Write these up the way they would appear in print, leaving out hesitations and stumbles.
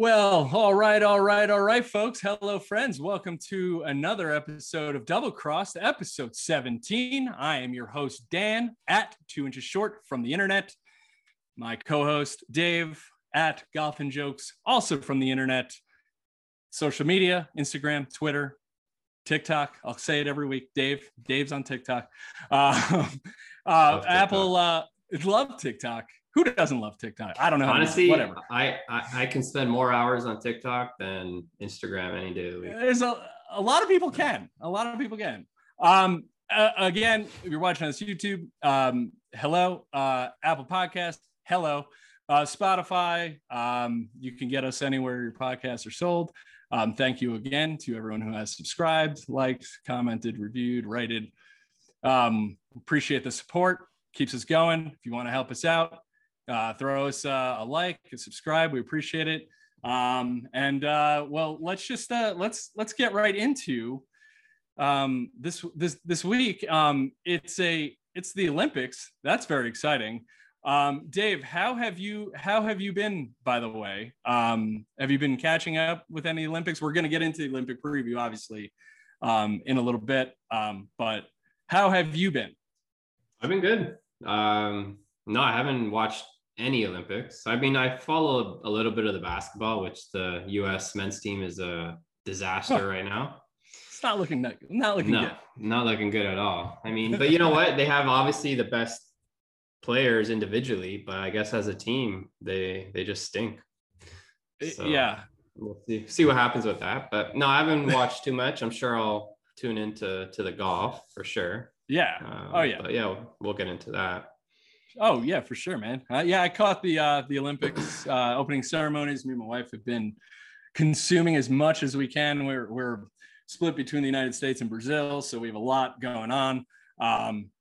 Well, all right, folks. Hello, friends. Welcome to another episode of Double Crossed, episode 17. I am your host, Dan, at 2 inches short from the internet. My co-host, Dave, at Golf and Jokes, also from the internet. Social media, Instagram, Twitter, TikTok. I'll say it every week. Dave's on TikTok. Apple, love TikTok. Who doesn't love TikTok? I don't know. Honestly, whatever. I can spend more hours on TikTok than Instagram any day of the week. There's a lot of people can. Again, if you're watching on this YouTube, hello. Apple Podcast, hello. Spotify, you can get us anywhere your podcasts are sold. Thank you again to everyone who has subscribed, liked, commented, reviewed, rated. Appreciate the support. Keeps us going. If you want to help us out, throw us a like and subscribe. We appreciate it. Well, let's just let's get right into this week. It's the Olympics. That's very exciting. Dave, how have you been, by the way? Have you been catching up with any Olympics? We're going to get into the Olympic preview, obviously, in a little bit. But how have you been? I've been good. No, I haven't watched any Olympics. I mean, I follow a little bit of the basketball, which the U.S. men's team is a disaster right now. It's not looking good. Not looking good at all. I mean, but you know what? They have obviously the best players individually, but I guess as a team, they just stink. So yeah. We'll see what happens with that. But no, I haven't watched too much. I'm sure I'll tune into the golf for sure. Yeah. We'll get into that. Oh yeah, for sure, man. I caught the Olympics opening ceremonies. Me and my wife have been consuming as much as we can. We're split between the United States and Brazil, so we have a lot going on,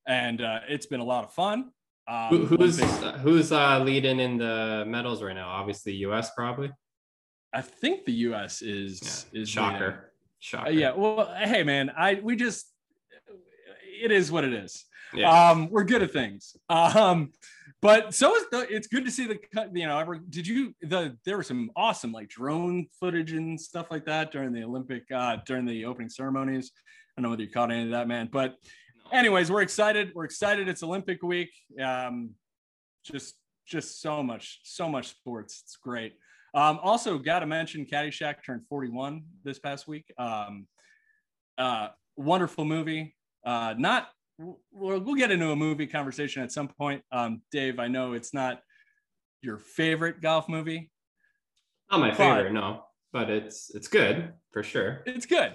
and it's been a lot of fun. Who's leading in the medals right now? Obviously, U.S. probably. I think the U.S. is shocker. Yeah. Well, hey, man, it is what it is. Yeah. We're good at things. But so it's good to see there was some awesome like drone footage and stuff like that during the during the opening ceremonies. I don't know whether you caught any of that, man, but anyways, we're excited. It's Olympic week. Just so much sports. It's great. Also got to mention Caddyshack turned 41 this past week. Wonderful movie. We'll get into a movie conversation at some point. Dave, I know it's not your favorite golf movie. Not my favorite, no, but it's good for sure. It's good.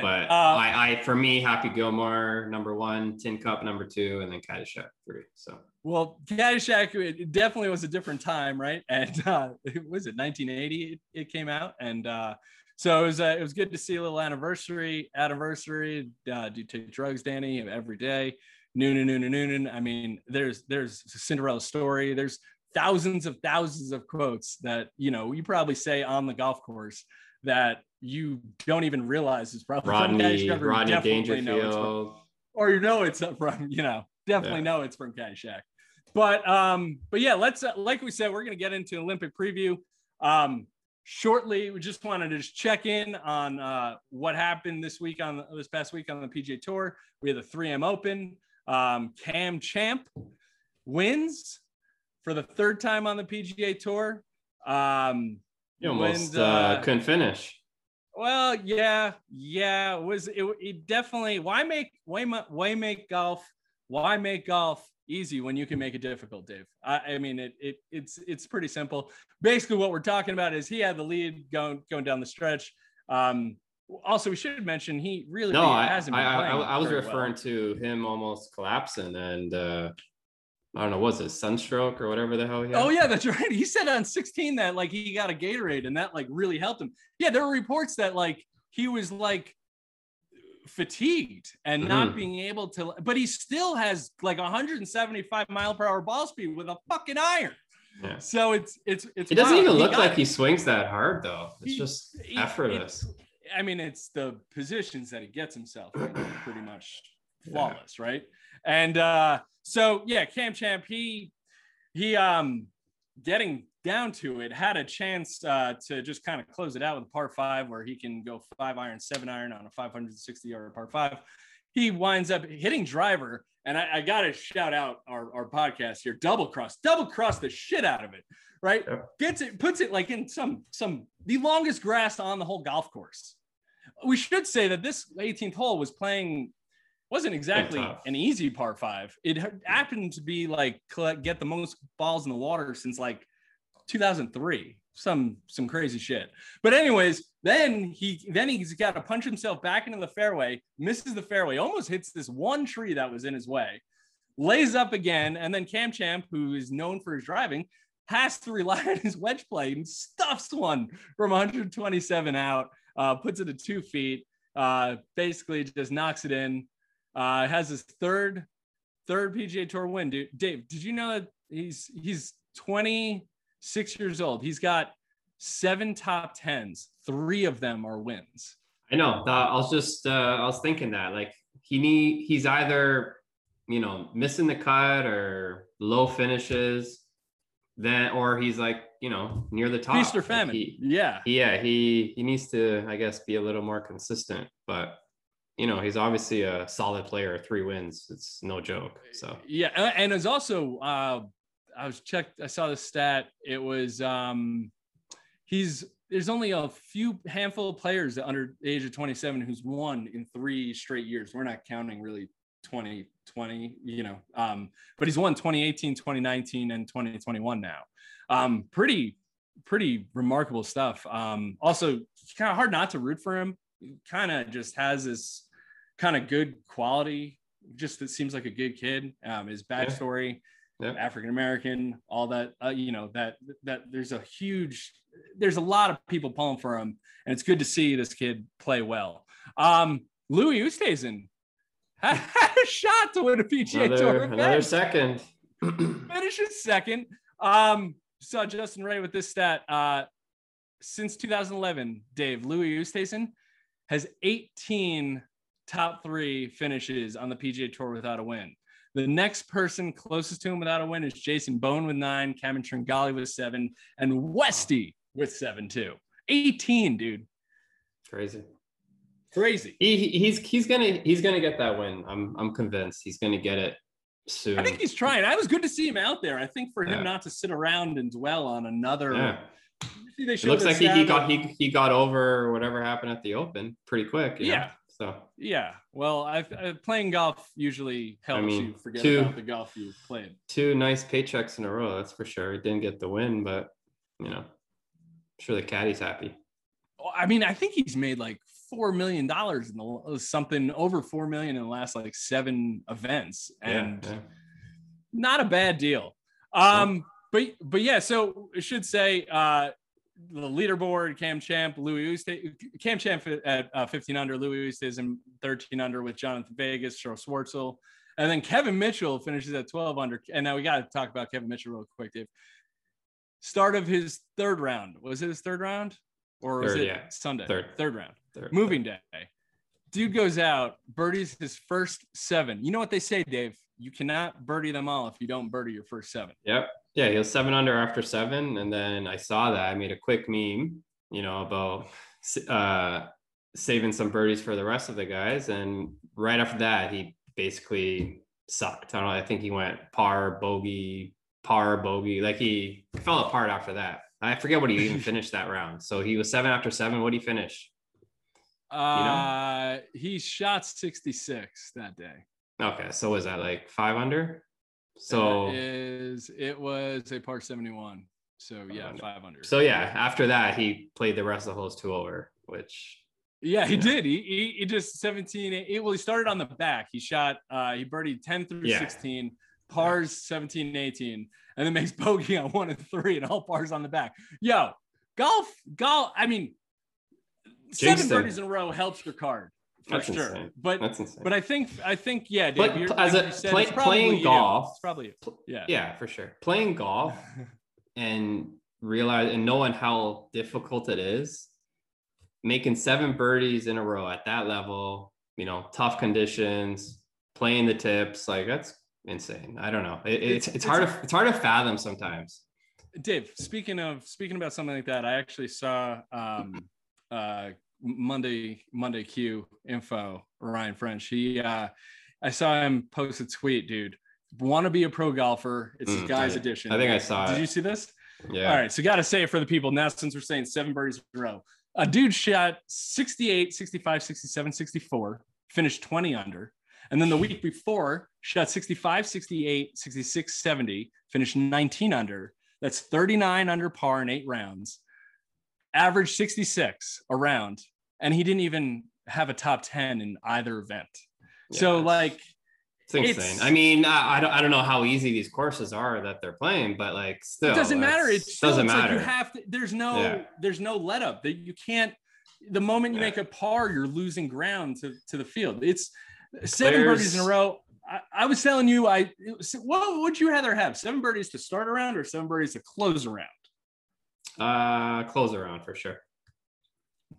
But for me, Happy Gilmore #1, Tin Cup #2, and then Caddyshack 3. So well, Caddyshack, it definitely was a different time, right? And was it 1980? It came out, and so it was good to see a little anniversary. Do you take drugs, Danny? Every day. Noonan. I mean, there's a Cinderella story. There's thousands of quotes that, you know, you probably say on the golf course that you don't even realize is probably Rodney Dangerfield. Or you know it's from, you know, definitely know it's from Caddyshack. But yeah, let's like we said, we're going to get into Olympic preview. Shortly, we just wanted to check in on what happened this past week on the PGA Tour. We had the 3M Open. Cam Champ wins for the third time on the PGA Tour. You almost couldn't finish. Well, yeah. It definitely? Why make golf easy when you can make it difficult, Dave? I mean, it's pretty simple. Basically, what we're talking about is he had the lead going down the stretch. Also, we should mention he hasn't been playing. I was referring to him almost collapsing, and I don't know, was it sunstroke or whatever the hell he had? Oh yeah, that's right. He said on 16 that like he got a Gatorade and that like really helped him. Yeah, there were reports that like he was like fatigued and not being able to, but he still has like 175 mile per hour ball speed with a fucking iron. Yeah. So it's it doesn't even look like he swings that hard though. It's just effortless. It's the positions that he gets himself right now, pretty much flawless, right? And so yeah, Cam Champ, he getting down to it, had a chance to just kind of close it out with a par five where he can go 5-iron, 7-iron on a 560-yard par five. He winds up hitting driver, and I got to shout out our podcast here, Double Crossed the shit out of it, right? Yeah. Puts it like in some the longest grass on the whole golf course. We should say that this 18th hole wasn't exactly an easy par five. It happened to be like get the most balls in the water since like 2003, some crazy shit. But anyways, then he's got to punch himself back into the fairway, misses the fairway, almost hits this one tree that was in his way, lays up again, and then Cam Champ, who is known for his driving, has to rely on his wedge play and stuffs one from 127 out, puts it at 2 feet, basically just knocks it in. Has his third PGA Tour win, dude. Dave, did you know that he's 26 years old? He's got 7 top 10s. 3 of them are wins. I know. I was thinking that, like, he's either, you know, missing the cut or low finishes, then, or he's like, you know, near the top. Feast or famine. Like he needs to, I guess, be a little more consistent, but. You know, he's obviously a solid player. 3 wins, it's no joke. So yeah, and it's also I saw the stat. It was there's only a few handful of players under the age of 27 who's won in 3 straight years. We're not counting really 2020, you know, but he's won 2018, 2019, and 2021 now. Pretty remarkable stuff. Also, kind of hard not to root for him. Kind of just has this kind of good quality, just that seems like a good kid. His backstory, African-American, all that, you know, that there's a lot of people pulling for him, and it's good to see this kid play well. Louis Oosthuizen had a shot to win a PGA Tour event. Another second. Finishes second. Saw Justin Ray with this stat. Since 2011, Dave, Louis Oosthuizen has 18 top 3 finishes on the PGA Tour without a win. The next person closest to him without a win is Jason Bone with 9, Cameron Tringali with 7, and Westy with 7 too. 18, dude. Crazy. He's gonna get that win. I'm convinced he's gonna get it soon. I think he's trying. I was good to see him out there. I think for him not to sit around and dwell on another. Yeah. It looks like he got over whatever happened at the Open pretty quick. Well, playing golf usually helps you forget about the golf you played. 2 nice paychecks in a row, that's for sure. It didn't get the win, but you know, I'm sure the caddy's happy. I mean, I think he's made like $4 million something over $4 million in the last like 7 events, and not a bad deal. But yeah, so I should say the leaderboard: Cam Champ, Louis Oosthuizen, Cam Champ at 15 under, Louis Oosthuizen 13 under with Jonathan Vegas, Charles Schwartzel, and then Kevin Mitchell finishes at 12 under. And now we got to talk about Kevin Mitchell real quick, Dave. Start of his third round. Was it his third round, or was it Sunday? Third round. Moving day. Dude goes out, birdies his first 7. You know what they say, Dave? You cannot birdie them all if you don't birdie your first 7. Yep. Yeah, he was 7 under after 7, and then I saw that. I made a quick meme, you know, about saving some birdies for the rest of the guys, and right after that, he basically sucked. I don't know, I think he went par, bogey. Like, he fell apart after that. I forget what he even finished that round. So he was 7 after 7. What did he finish? He shot 66 that day. Okay, so was that like 5 under? So it was a par 71. So yeah, 5 under. So yeah, after that he played the rest of the holes 2 over, which did. He just 17. Well, he started on the back. He shot. He birdied 10 through 16, pars 17 and 18, and then makes bogey on 1 and 3, and all pars on the back. Yo, golf. I mean, Jason. 7 birdies in a row helps your card. That's sure. Insane. But I think Dave, but as like playing golf, it's probably for sure. Playing golf and knowing how difficult it is, making 7 birdies in a row at that level, you know, tough conditions, playing the tips, like that's insane. I don't know. It's hard to fathom sometimes. Dave, speaking about something like that, I actually saw Monday Q info, Ryan French. He I saw him post a tweet, dude. Want to be a pro golfer? It's guys edition. I think I saw it. Did you see this? Yeah. All right. So got to say it for the people now, since we're saying 7 birdies in a row. A dude shot 68, 65, 67, 64, finished 20 under. And then the week before, shot 65, 68, 66, 70, finished 19 under. That's 39 under par in 8 rounds. Average 66 a round. And he didn't even have a top 10 in either event. Yeah, so, like, it's insane. I mean, I don't know how easy these courses are that they're playing, but, like, still. It doesn't matter. It doesn't matter. Like, you have to, there's no let up. That you can't. The moment you make a par, you're losing ground to the field. It's 7 birdies in a row. I was telling you, what would you rather have? 7 birdies to start around or 7 birdies to close around? Close around for sure.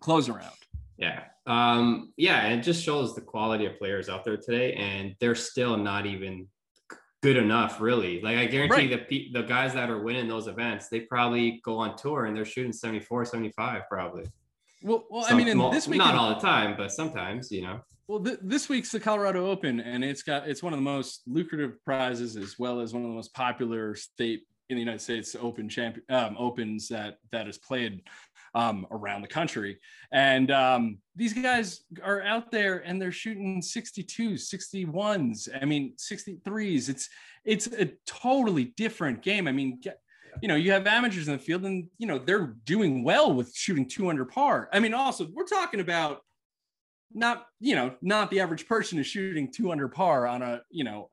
Close around. Yeah. It just shows the quality of players out there today, and they're still not even good enough, really. Like, I guarantee the guys that are winning those events, they probably go on tour and they're shooting 74, 75 probably. Well, I mean, and this week, not all the time, but sometimes, you know. Well, this week's the Colorado Open, and it's one of the most lucrative prizes, as well as one of the most popular state in the United States Open opens that is played around the country. And these guys are out there and they're shooting 62s, 61s, 63s. It's a totally different game. I mean, you have amateurs in the field, and, you know, they're doing well with shooting 2 under par. I mean, also, we're talking about not the average person is shooting 2 under par on a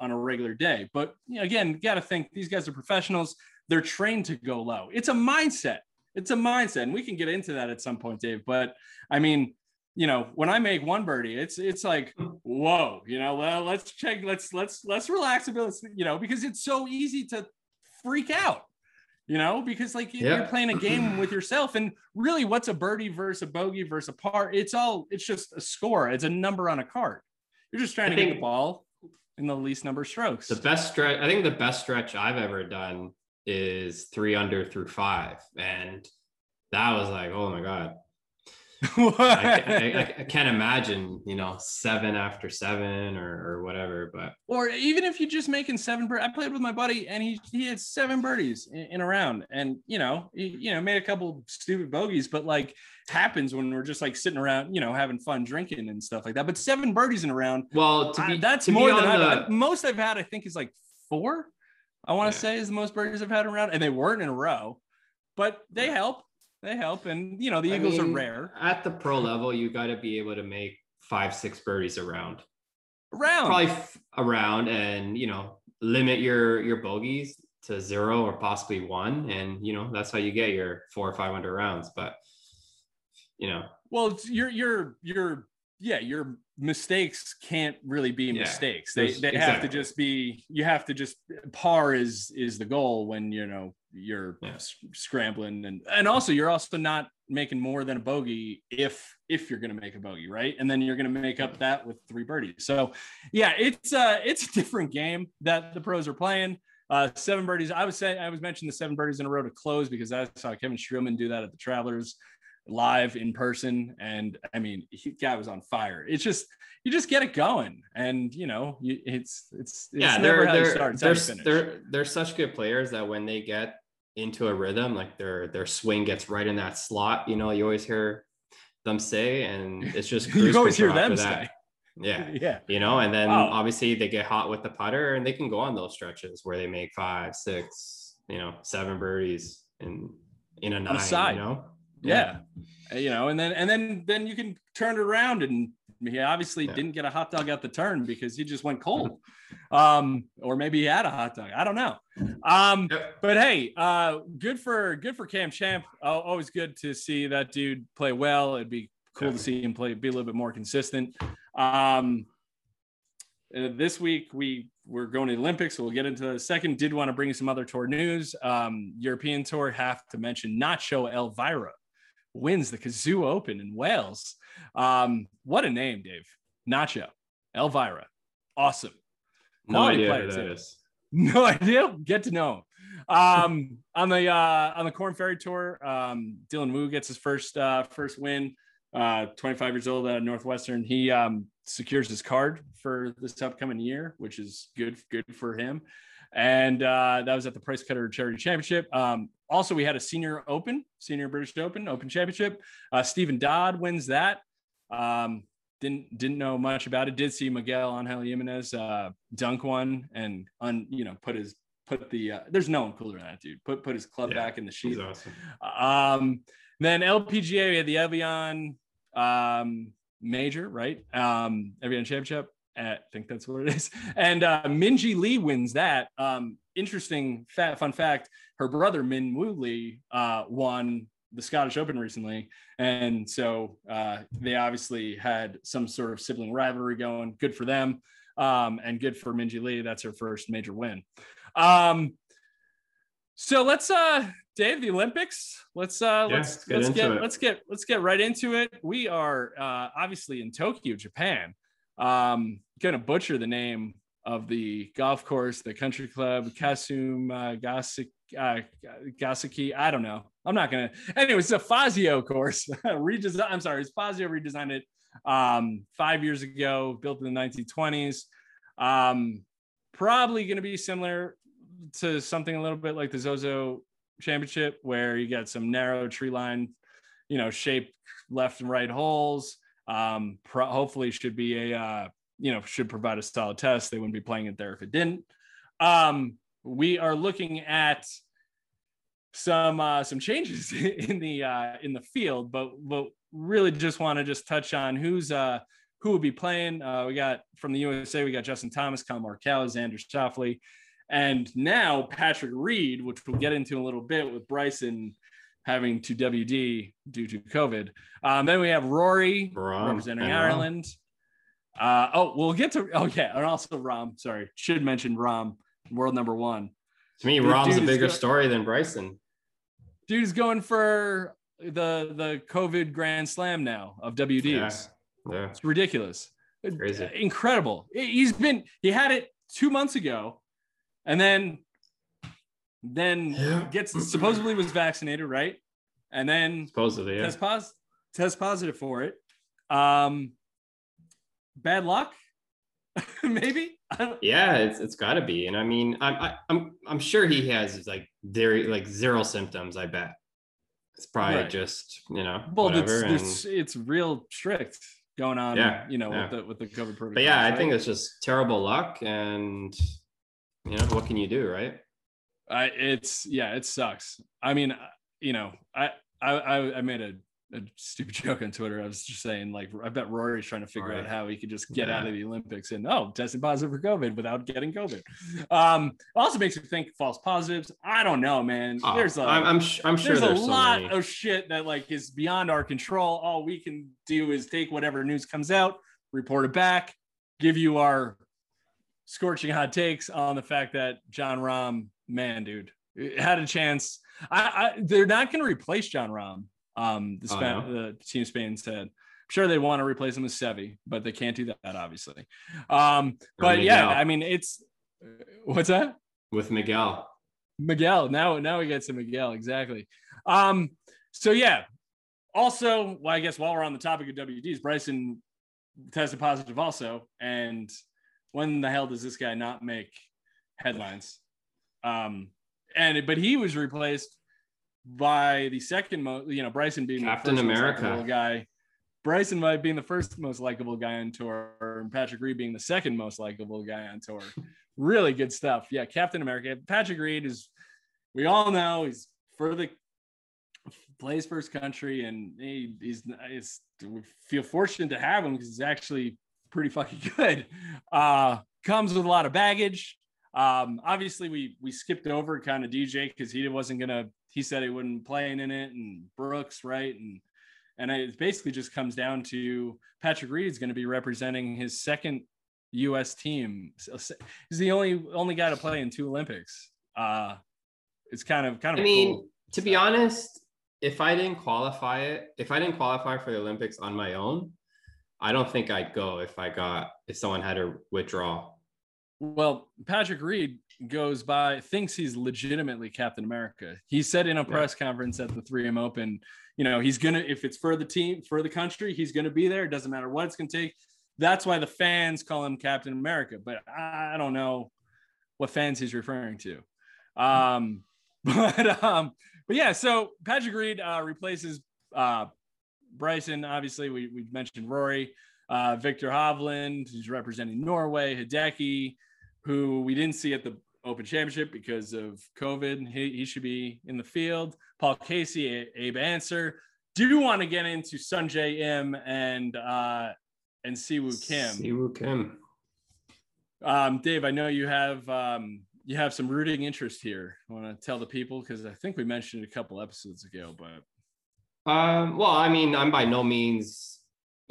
regular day. But, you know, again, you got to think these guys are professionals. They're trained to go low. It's a mindset. And we can get into that at some point, Dave. But I mean, you know, when I make 1 birdie, it's like, whoa, you know, well, let's check. Let's relax a bit, because it's so easy to freak out. You know, because you're playing a game with yourself, and really, what's a birdie versus a bogey versus a par? It's just a score. It's a number on a card. You're just trying to get the ball in the least number of strokes. The best stretch, I think the best stretch I've ever done is 3 under through 5. And that was like, oh my God. I can't imagine, 7 after 7 or whatever, or even if you're just making 7 birdies. I played with my buddy, and he had 7 birdies in a round, and he made a couple stupid bogeys, but happens when we're just sitting around, having fun drinking and stuff like that. But 7 birdies in a round, well, that's more than most I've had. I think is 4. I want to say is the most birdies I've had in a round, and they weren't in a row, but they help. And, the Eagles are rare. At the pro level, you got to be able to make 5-6 birdies a round. Probably around, and, limit your bogeys to 0 or possibly 1. And, that's how you get your 4 or 5 under rounds. But, your mistakes can't really be mistakes. They have to just be, you have to just, par is the goal when, you're scrambling, and also you're also not making more than a bogey if you're going to make a bogey. Right. And then you're going to make up that with 3 birdies. So it's a different game that the pros are playing. 7 birdies. I was mentioning the 7 birdies in a row to close, because I saw Kevin Streelman do that at the Travelers live in person. And I mean, guy was on fire. It's just, you just get it going, and they're such good players that when they get into a rhythm, their swing gets right in that slot. You always hear them say, and it's just you always hear them say, and then obviously they get hot with the putter, and they can go on those stretches where they make 5, 6, 7 birdies in a 9, and then you can turn it around, and he obviously didn't get a hot dog out the turn because he just went cold, or maybe he had a hot dog, I don't know. But hey, good for Cam Champ. Always good to see that dude play well. It'd be cool to see him be a little bit more consistent. This week we're going to the Olympics, so we'll get into the second. Did want to bring you some other tour news. European Tour, have to mention Nacho Elvira wins the Kazoo Open in Wales. What a name, Dave. Nacho Elvira, awesome. No idea who that is. No idea. Get to know him. On the Corn Ferry Tour, Dylan Wu gets his first win. 25 years old, Northwestern. He secures his card for this upcoming year, which is good for him. And that was at the Price Cutter Charity Championship. Also, we had a Senior British Open Championship. Stephen Dodd wins that. Didn't know much about it. Did see Miguel Angel Jimenez dunk one and there's no one cooler than that dude. Put his club back in the sheath. Awesome. Then LPGA, we had the Evian Major, right? Evian Championship. I think that's what it is. And Minji Lee wins that. Interesting fun fact: her brother Minwoo Lee won the Scottish Open recently, and so they obviously had some sort of sibling rivalry going. Good for them, and good for Minji Lee. That's her first major win. So let's, Dave, the Olympics. Let's get right into it. We are obviously in Tokyo, Japan. Gonna butcher the name of the golf course, the country club, Kasumigaseki. I don't know. I'm not gonna. Anyway, it's a Fazio course. Fazio redesigned it 5 years ago, built in the 1920s. Probably gonna be similar to something a little bit like the Zozo Championship, where you got some narrow tree line, shaped left and right holes. Hopefully should be a should provide a solid test. They wouldn't be playing it there if it didn't. We are looking at some changes in the field, but really just want to touch on who will be playing. We got from the USA, we got Justin Thomas, Colin Morikawa, Xander Schauffele, and now Patrick Reed, which we'll get into in a little bit with Bryson having to WD due to COVID. Then we have Rory representing Ireland. We'll get to. Oh yeah, and also Rahm. Sorry, should mention Rahm, world number one. To me, Rahm's a bigger story than Bryson. Dude's going for the COVID Grand Slam now of WDs. Yeah. It's ridiculous. It's crazy, incredible. He had it 2 months ago, and then gets supposedly was vaccinated, right? And then supposedly test positive for it. Bad luck, maybe. It's got to be. And I mean, I'm sure he has zero symptoms. I bet it's probably just whatever. It's real strict going on. With the COVID protocol. But I think it's just terrible luck, and what can you do, right? It sucks. I mean, I made a stupid joke on Twitter. I was just saying, I bet Rory's trying to figure out how he could just get out of the Olympics and tested positive for COVID without getting COVID. Also makes me think false positives. I don't know, man. I'm sure there's a lot of shit that is beyond our control. All we can do is take whatever news comes out, report it back, give you our scorching hot takes on the fact that Jon Rahm, man, dude, it had a chance. They're not going to replace Jon Rahm. The team Spain said, I'm sure they want to replace him with Seve, but they can't do that, obviously. What's that with Miguel? Now we get to Miguel, exactly. So yeah. Also, I guess while we're on the topic of WDs, Bryson tested positive also, and when the hell does this guy not make headlines? But he was replaced by the second most, Bryson being Captain America, most likable guy. Bryson might be the first most likable guy on tour, and Patrick Reed being the second most likable guy on tour. Really good stuff. Yeah, Captain America. Patrick Reed is, we all know, he's plays for his country, and he's we feel fortunate to have him because he's actually pretty fucking good. Comes with a lot of baggage. Obviously we skipped over kind of DJ because he said he wouldn't play in it, and Brooks, right? And it basically just comes down to Patrick Reed's going to be representing his second U.S. team. So he's the only guy to play in two Olympics. It's kind of. To be honest, if I didn't qualify for the Olympics on my own, I don't think I'd go if someone had to withdraw. Well, Patrick Reed thinks he's legitimately Captain America. He said in a press conference at the 3M Open, he's going to, if it's for the team, for the country, he's going to be there. It doesn't matter what it's going to take. That's why the fans call him Captain America, but I don't know what fans he's referring to. But yeah, so Patrick Reed replaces Bryson. Obviously, we mentioned Rory, Victor Hovland, who's representing Norway, Hideki, who we didn't see at the Open Championship because of COVID. He should be in the field. Paul Casey, Abe Answer. Do you want to get into Sunjae Im and Siwoo Kim? Siwoo Kim. Dave, I know you have some rooting interest here. I want to tell the people, because I think we mentioned it a couple episodes ago, but. Well, I mean, I'm by no means,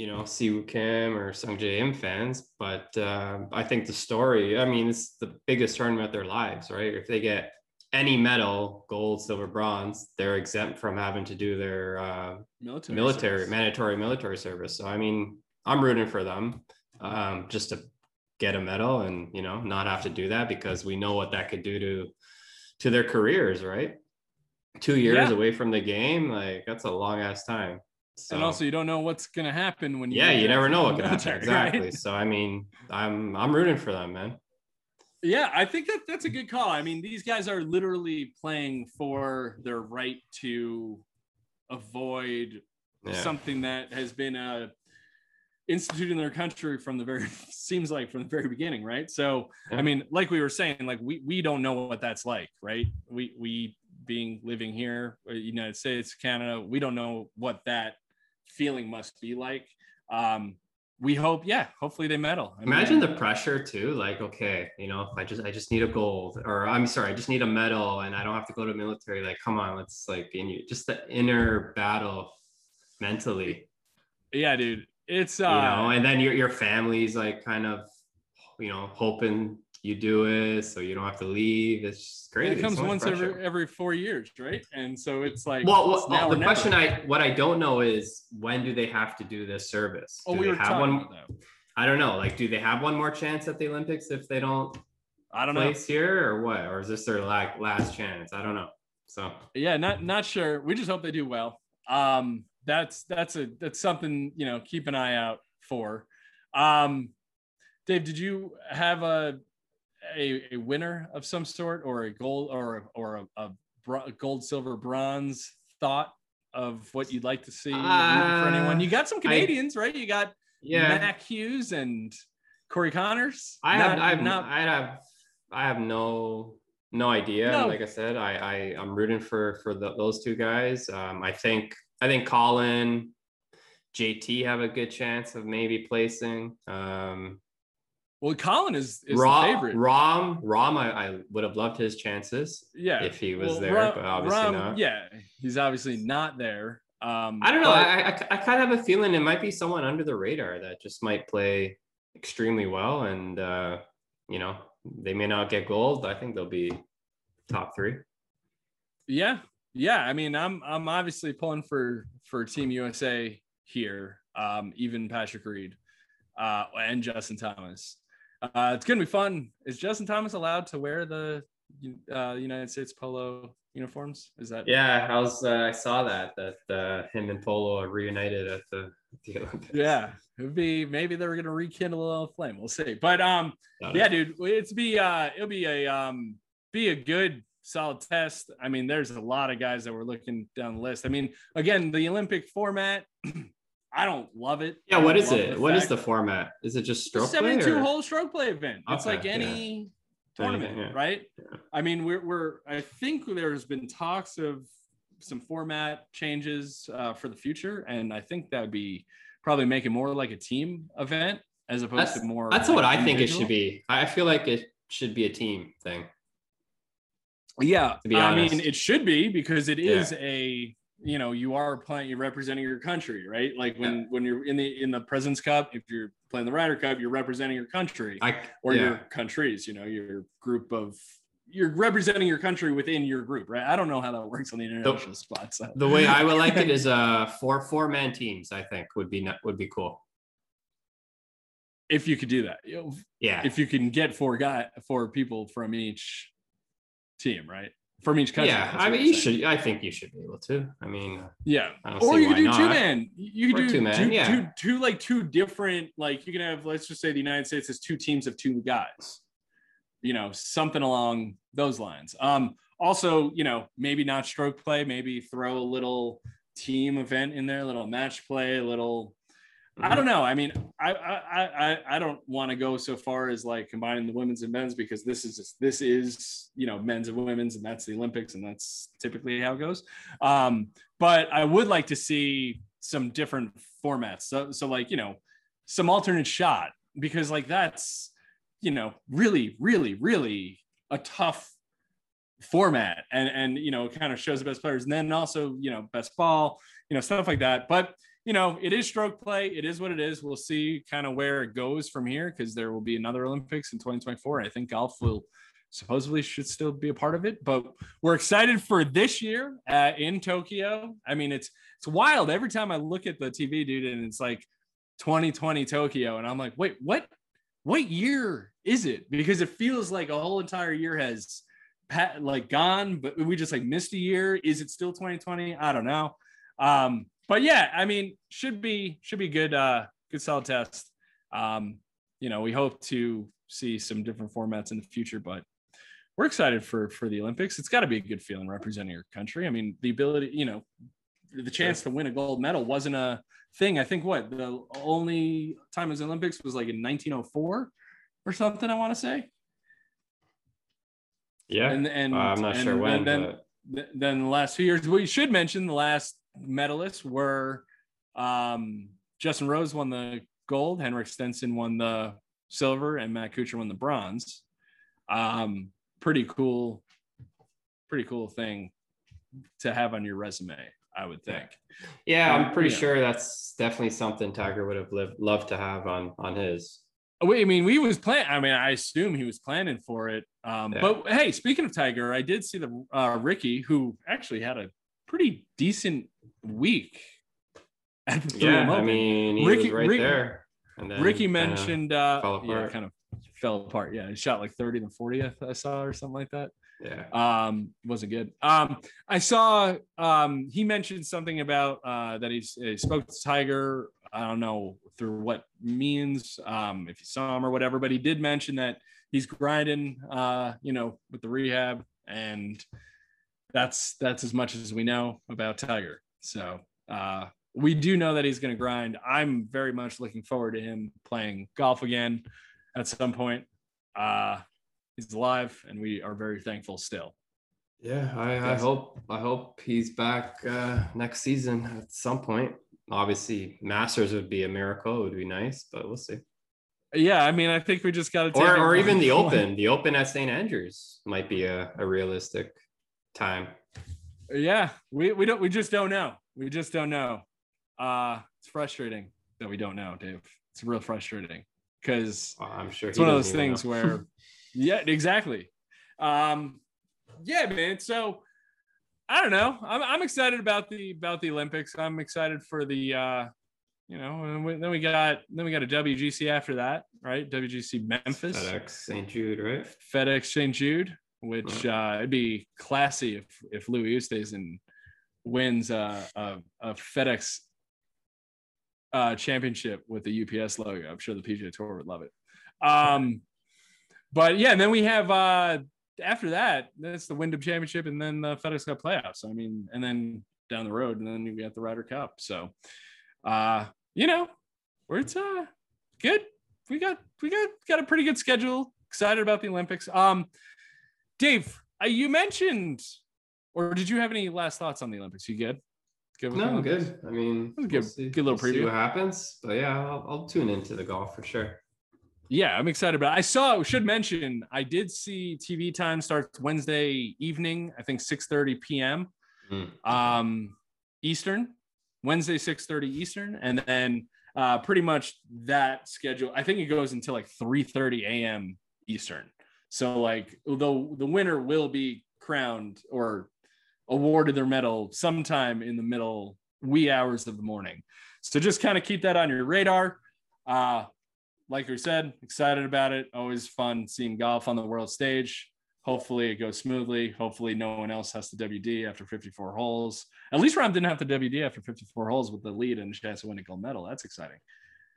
Siwoo Kim or Sunjae Im fans, but I think the story, it's the biggest tournament of their lives, right? If they get any medal, gold, silver, bronze, they're exempt from having to do their mandatory military service. So, I'm rooting for them just to get a medal and, not have to do that, because we know what that could do to their careers, right? 2 years away from the game. Like, that's a long ass time. So, and also you don't know what's going to happen when you never know what could happen. Exactly. Right? So, I'm rooting for them, man. Yeah. I think that's a good call. These guys are literally playing for their right to avoid something that has been instituted in their country from the very beginning, right? So like we were saying, we don't know what that's like, right? We being living here, United States, Canada, we don't know what that feeling must be like. We hope, hopefully they medal. Imagine the pressure too, I just need a gold, or I just need a medal and I don't have to go to military. Come on, just the inner battle mentally. Yeah, dude. It's and then your family's hoping you do it so you don't have to leave. It's just crazy. It comes once every 4 years, right? And so it's like, well the question I don't know is, when do they have to do this service? I don't know. Do they have one more chance at the Olympics if they don't? I don't place know. Here or what? Or is this their last chance? I don't know. So yeah, not sure. We just hope they do well. That's something, keep an eye out for. Dave, did you have a winner of some sort, or a gold or a gold, silver, bronze thought of what you'd like to see for anyone? You got some Canadians, right? You got Mac Hughes and Corey Connors. I have no idea. No. Like I said, I'm rooting for those two guys. I think Colin, JT have a good chance of maybe placing. Colin is the favorite. Rahm, I would have loved his chances. Yeah, if he was there, but obviously not. Yeah, he's obviously not there. I don't know. I kind of have a feeling it might be someone under the radar that just might play extremely well, and they may not get gold. I think they'll be top three. Yeah. Yeah, I'm obviously pulling for Team USA here, even Patrick Reed and Justin Thomas. It's going to be fun. Is Justin Thomas allowed to wear the United States polo uniforms? Is that? Yeah, I saw that him and Polo are reunited at the Olympics. Yeah, it would be, maybe they were going to rekindle a little flame. We'll see. But dude, it'll be a good, solid test. There's a lot of guys that were looking down the list. Again, the Olympic format, I don't love it. Yeah, what is it? What is the format? Is it just stroke play? 72-hole stroke play event. It's like any tournament, right? Yeah. I think there's been talks of some format changes for the future, and I think that would be probably make it more like a team event as opposed to more. That's what I think it should be. I feel like it should be a team thing. Yeah, it should be, because it is a, you are playing, you're representing your country, right? When you're in the President's Cup, if you're playing the Ryder Cup, you're representing your country your countries, your group of, you're representing your country within your group, right? I don't know how that works on the international spots. So. The way I would like it is four-man teams, I think would be cool. if you could do that, you know, yeah, if you can get four people from each team, right? From each country. Yeah, I mean, I think you should be able to. I mean, yeah, or you can do two-man. You can do two-man. Yeah, two different. Like you can have, let's just say the United States has two teams of two guys. You know, something along those lines. Also, you know, maybe not stroke play. Maybe throw a little team event in there, a little match play, a little. I don't know. I mean, I don't want to go so far as like combining the women's and men's, because this is, you know, men's and women's, and that's the Olympics, and that's typically how it goes. But I would like to see some different formats. So like, you know, some alternate shot, because like that's, you know, really, really, really a tough format, and, you know, it kind of shows the best players, and then also, you know, best ball, you know, stuff like that. But, you know, it is stroke play. It is what it is. We'll see kind of where it goes from here, because there will be another Olympics in 2024. I think golf will supposedly should still be a part of it, but we're excited for this year in Tokyo. I mean, it's wild. Every time I look at the TV, dude, and it's like 2020 Tokyo, and I'm like, wait, what year is it? Because it feels like a whole entire year has like gone, but we just like missed a year. Is it still 2020? I don't know. But yeah, I mean, should be good, good solid test. You know, we hope to see some different formats in the future, but we're excited for the Olympics. It's got to be a good feeling representing your country. I mean, the ability, you know, the chance to win a gold medal wasn't a thing. I think the only time it was Olympics was like in 1904 or something, I want to say. Yeah, and I'm not sure when. And then the last few years, we should mention the last medalists were Justin Rose won the gold, Henrik Stenson won the silver, and Matt Kuchar won the bronze. Pretty cool thing to have on your resume, I would think. Yeah, I'm pretty sure that's definitely something Tiger would have loved to have on his. I mean, I assume he was planning for it. But hey, speaking of Tiger, I did see the Ricky, who actually had a pretty decent week at the 3M Open. I mean, he was right there. And then Ricky mentioned kind of fell apart. Yeah, he shot like 30th and 40th, I saw, or something like that. Yeah, wasn't good. I saw he mentioned something about that he spoke to Tiger. I don't know through what means, if you saw him or whatever, but he did mention that he's grinding, you know, with the rehab, and that's as much as we know about Tiger. So we do know that he's going to grind. I'm very much looking forward to him playing golf again at some point. He's alive, and we are very thankful still. Yeah, I hope he's back next season at some point. Obviously, Masters would be a miracle. It would be nice, but we'll see. Yeah, I mean, I think we just got to take or even the Open. The Open at St. Andrews might be a realistic time. Yeah, we just don't know. It's frustrating that we don't know, Dave. It's real frustrating, because I'm sure it's one of those things where yeah, exactly. Yeah, man. So I don't know. I'm excited about the Olympics. I'm excited for the you know, and then we got a WGC after that, right? WGC Memphis, FedEx Saint Jude, right? FedEx Saint Jude, which it'd be classy if Louis Oosthuizen wins a FedEx championship with the UPS logo. I'm sure the PGA Tour would love it. But yeah, and then we have after that, that's the Wyndham Championship, and then the FedEx Cup playoffs. I mean, and then down the road, and then you got the Ryder Cup. So, you know, it's good. We got a pretty good schedule. Excited about the Olympics. Dave, you mentioned, or did you have any last thoughts on the Olympics? You good? No, good. I mean, we'll see what happens. But yeah, I'll tune into the golf for sure. Yeah, I'm excited about it. I did see TV time starts Wednesday evening, I think 6:30 p.m. Eastern, Wednesday 6:30 Eastern, and then pretty much that schedule. I think it goes until like 3:30 a.m. Eastern. So like, although the winner will be crowned or awarded their medal sometime in the middle wee hours of the morning. So just kind of keep that on your radar. like we said, excited about it. Always fun seeing golf on the world stage. Hopefully it goes smoothly. Hopefully no one else has to WD after 54 holes. At least Rahm didn't have to WD after 54 holes with the lead and chance to win a gold medal. That's exciting.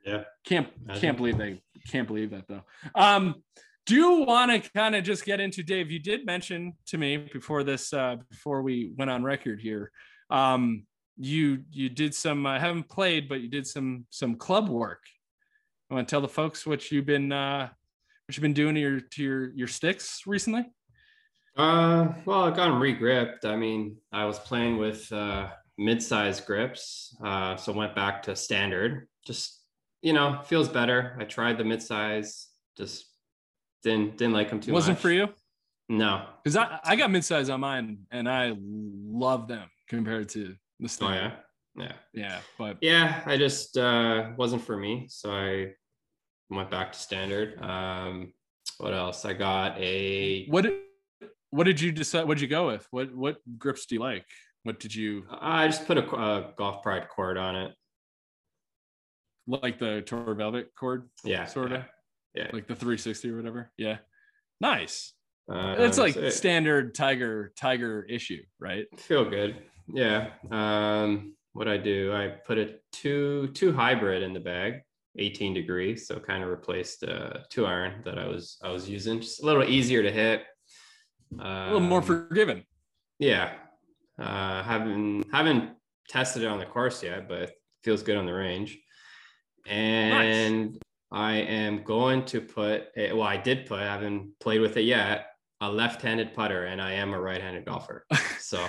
Yeah. Can't believe that though. Do you want to kind of just get into, Dave, you did mention to me before this, before we went on record here, you did some, haven't played, but you did some club work. I want to tell the folks what you've been doing to your sticks recently. Well, I got them re-gripped. I mean, I was playing with mid-size grips, so went back to standard. Just, you know, feels better. I tried the mid-size, just didn't like them too much. Wasn't for you? No, because I got mid-size on mine, and I love them compared to the standard. Oh yeah, yeah. But yeah, I just wasn't for me, so I went back to standard. What else? I got a what did you decide? What'd you go with? What grips do you like? What did you? I just put a Golf Pride cord on it, like the Tour Velvet cord. Yeah, sort of. Yeah, like the 360 or whatever. Yeah, nice. It's like so standard Tiger issue, right? Feel good. Yeah. What I do? I put a two hybrid in the bag. 18 degree, so kind of replaced a 2-iron that I was using. Just a little easier to hit, a little more forgiving. Yeah, haven't tested it on the course yet, but it feels good on the range. And nice. I am going to put a, well, I did put, I haven't played with it yet, a left-handed putter, and I am a right-handed golfer, so.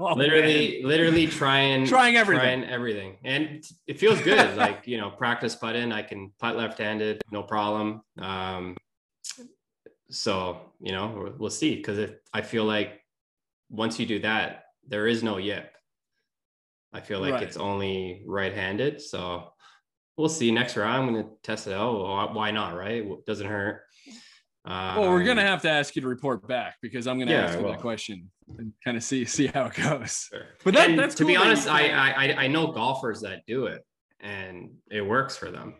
Oh, literally trying everything, and it feels good. Like, you know, practice putting. I can putt left-handed, no problem. So, you know, we'll see, because I feel like once you do that, there is no yip. I feel like It's only right-handed, so we'll see. Next round, I'm gonna test it out. Well, why not? Right? Doesn't hurt. Well, we're gonna have to ask you to report back, because I'm gonna ask you that question and kind of see how it goes. Sure. But that's to cool be honest, I know golfers that do it and it works for them.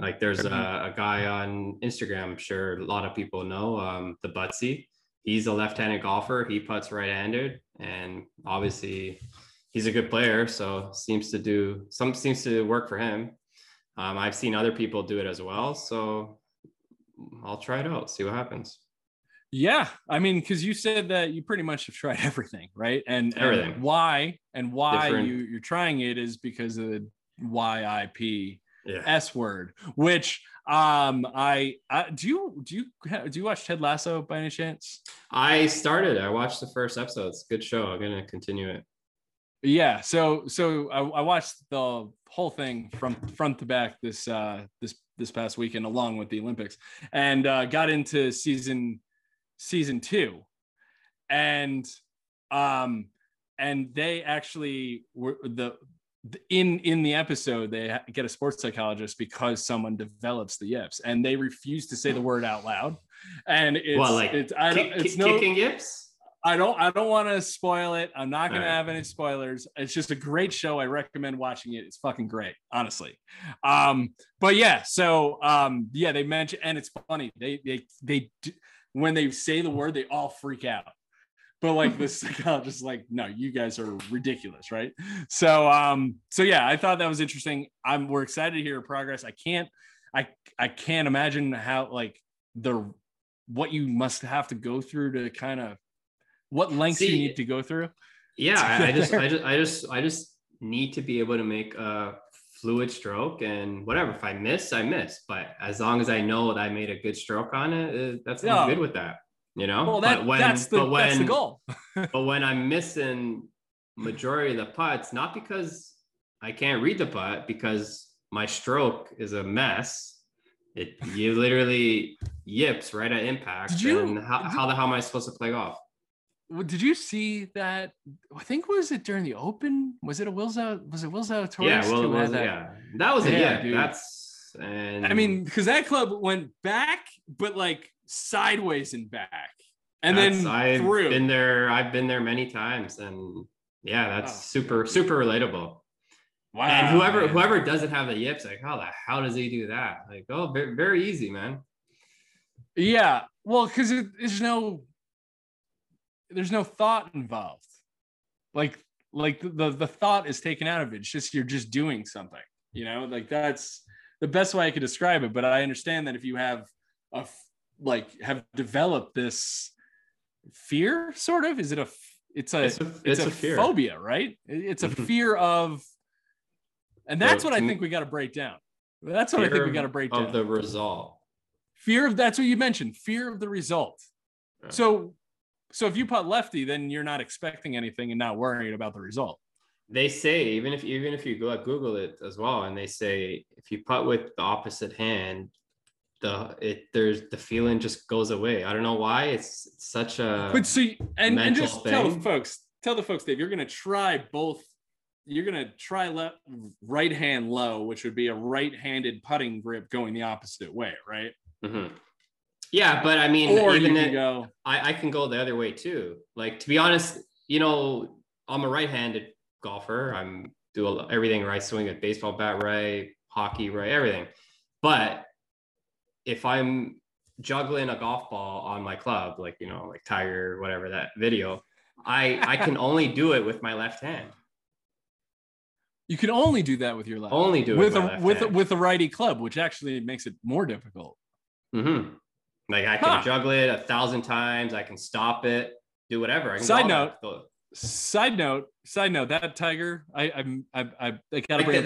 Like there's a guy on Instagram, I'm sure a lot of people know, the Butsy. He's a left-handed golfer. He putts right-handed, and obviously he's a good player, so seems to work for him. I've seen other people do it as well, so I'll try it out, see what happens. Yeah, I mean, because you said that you pretty much have tried everything, right? And everything. And why you're trying it is because of the YIP S word, which do you watch Ted Lasso by any chance? I watched the first episode. It's a good show. I'm gonna continue it. Yeah, so I watched the whole thing from front to back this past weekend, along with the Olympics, and got into season 2, and they actually were in the episode, they get a sports psychologist because someone develops the yips, and they refuse to say the word out loud. And it's kicking yips. I don't want to spoil it. I'm not going to have any spoilers. It's just a great show. I recommend watching it. It's fucking great, honestly. But yeah, so they mention, and it's funny. They do, when they say the word, they all freak out. But like the psychologist, like, no, you guys are ridiculous, right? So, yeah, I thought that was interesting. We're excited to hear progress. I can't imagine how, like, what you must have to go through to kind of what lengths you need to go through. Yeah, I just need to be able to make a fluid stroke, and whatever, if I miss, but as long as I know that I made a good stroke on it, that's good with that, you know. Well, that's the goal. But when I'm missing majority of the putts, not because I can't read the putt, because my stroke is a mess. You literally yips right at impact. How am I supposed to play golf? Did you see that? I think, was it during the Open? Was it a Wilzow? Was it Wilzow Torres? Yeah, that was it. Yeah, dude. I mean, because that club went back, but like sideways and back, and then through. I've been there many times, and yeah, that's super relatable. Wow. And whoever doesn't have the yips, like, how the hell does he do that? Like, oh, very, very easy, man. Yeah. Well, because there's no thought involved. Like the thought is taken out of it. It's just, you're just doing something, you know, like that's the best way I could describe it. But I understand that if you have have developed this fear, sort of, is it a, it's a fear. Phobia, right? It's a fear of, and that's what I think we got to break down. That's what I think we got to break down. Of the result. Fear of, that's what you mentioned. Fear of the result. Yeah. So if you putt lefty, then you're not expecting anything and not worried about the result. They say, even if you go Google it as well, and they say if you putt with the opposite hand, the feeling just goes away. I don't know why. It's such a mental thing. Tell the folks, Dave, you're gonna try both. You're gonna try right hand low, which would be a right-handed putting grip going the opposite way, right? Mm-hmm. Yeah, but I mean, or even then, I can go the other way too. Like, to be honest, you know, I'm a right-handed golfer. I'm do everything right, swing a baseball bat right, hockey right, everything. But if I'm juggling a golf ball on my club, like, you know, like Tiger, whatever that video, I can only do it with my left hand. You can only do that with your left. Only do it with a righty club, which actually makes it more difficult. Mm-hmm. Like, I can juggle it 1,000 times. I can stop it, do whatever. I can side note. That Tiger, I gotta bring up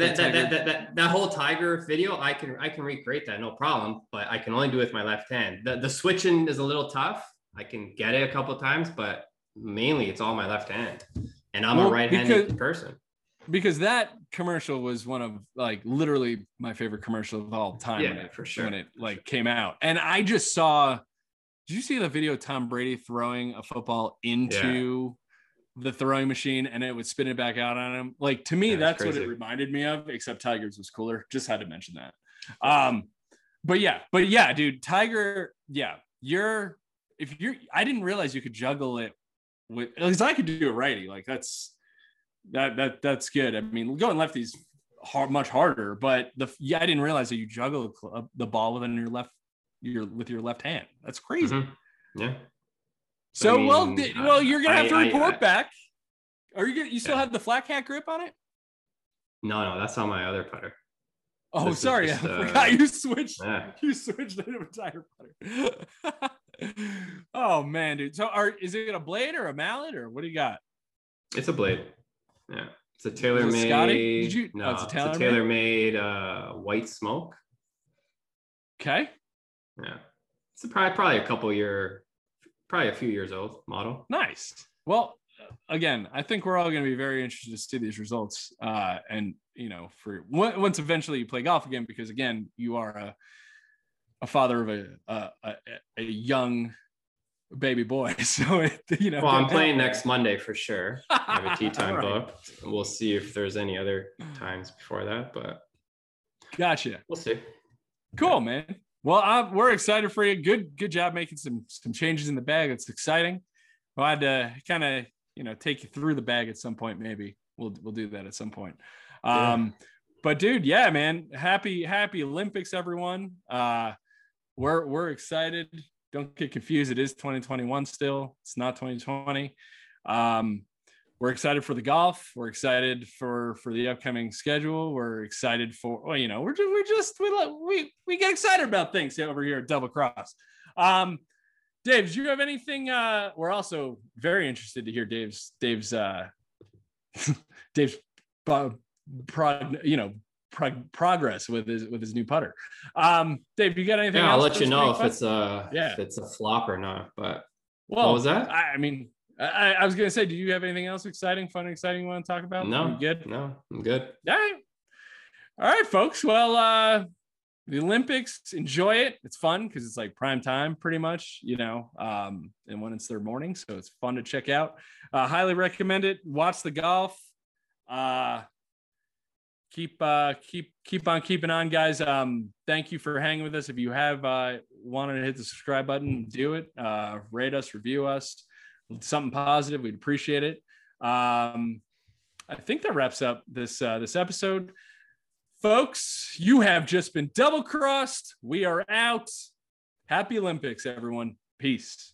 that whole Tiger video. I can recreate that, no problem. But I can only do it with my left hand. The switching is a little tough. I can get it a couple of times, but mainly it's all my left hand, and I'm a right-handed person. Because that commercial was one of, like, literally my favorite commercial of all time. Yeah, for sure. When it came out, and I just saw. Did you see the video of Tom Brady throwing a football into the throwing machine and it would spin it back out on him? Like, to me, that's what it reminded me of. Except Tiger's was cooler. Just had to mention that. But yeah, dude, Tiger. Yeah, I didn't realize you could juggle it with. At least I could do a righty. Like, that's. That's good. I mean, going lefty's much harder, but I didn't realize that you juggle the ball within with your left hand. That's crazy. Mm-hmm. Yeah. So I mean, you're gonna have to report back. Are you still have the flat cat grip on it? No, that's on my other putter. Oh, this sorry, just, I forgot you switched. Yeah. You switched to a tire putter. Oh man, dude. So, is it a blade or a mallet or what do you got? It's a blade. Yeah, it's a tailor-made. It's a tailor-made white smoke. Okay. Yeah, it's probably a few years old model. Nice. Well, again, I think we're all going to be very interested to see these results, and you know, for once eventually you play golf again, because again, you are a father of a young baby boy, so it, you know. Well, I'm playing next Monday for sure. I have a tee time booked. We'll see if there's any other times before that, but gotcha. We'll see. Cool, man. Well, we're excited for you. Good job making some changes in the bag. It's exciting. We'll have to kind of, you know, take you through the bag at some point. Maybe we'll do that at some point. Yeah. But dude, yeah, man. Happy Olympics, everyone. We're excited. Don't get confused. It is 2021 still. It's not 2020. We're excited for the golf. We're excited for the upcoming schedule. We're excited for, well, you know, we get excited about things over here at Double Cross. Dave, do you have anything? We're also very interested to hear Dave's progress with his new putter. Dave, you got anything? Yeah, else? I'll let you know if it's a flop or not. But what was that? I was gonna say, do you have anything else exciting you want to talk about? No, you good? No, I'm good. All right, folks. Well, the Olympics, enjoy it. It's fun because it's like prime time, pretty much, you know. And when it's their morning, so it's fun to check out. Highly recommend it. Watch the golf. Keep on keeping on, guys. Thank you for hanging with us. If you have wanted to hit the subscribe button, do it. Rate us, review us, something positive. We'd appreciate it. I think that wraps up this this episode. Folks, you have just been double crossed. We are out. Happy Olympics, everyone. Peace.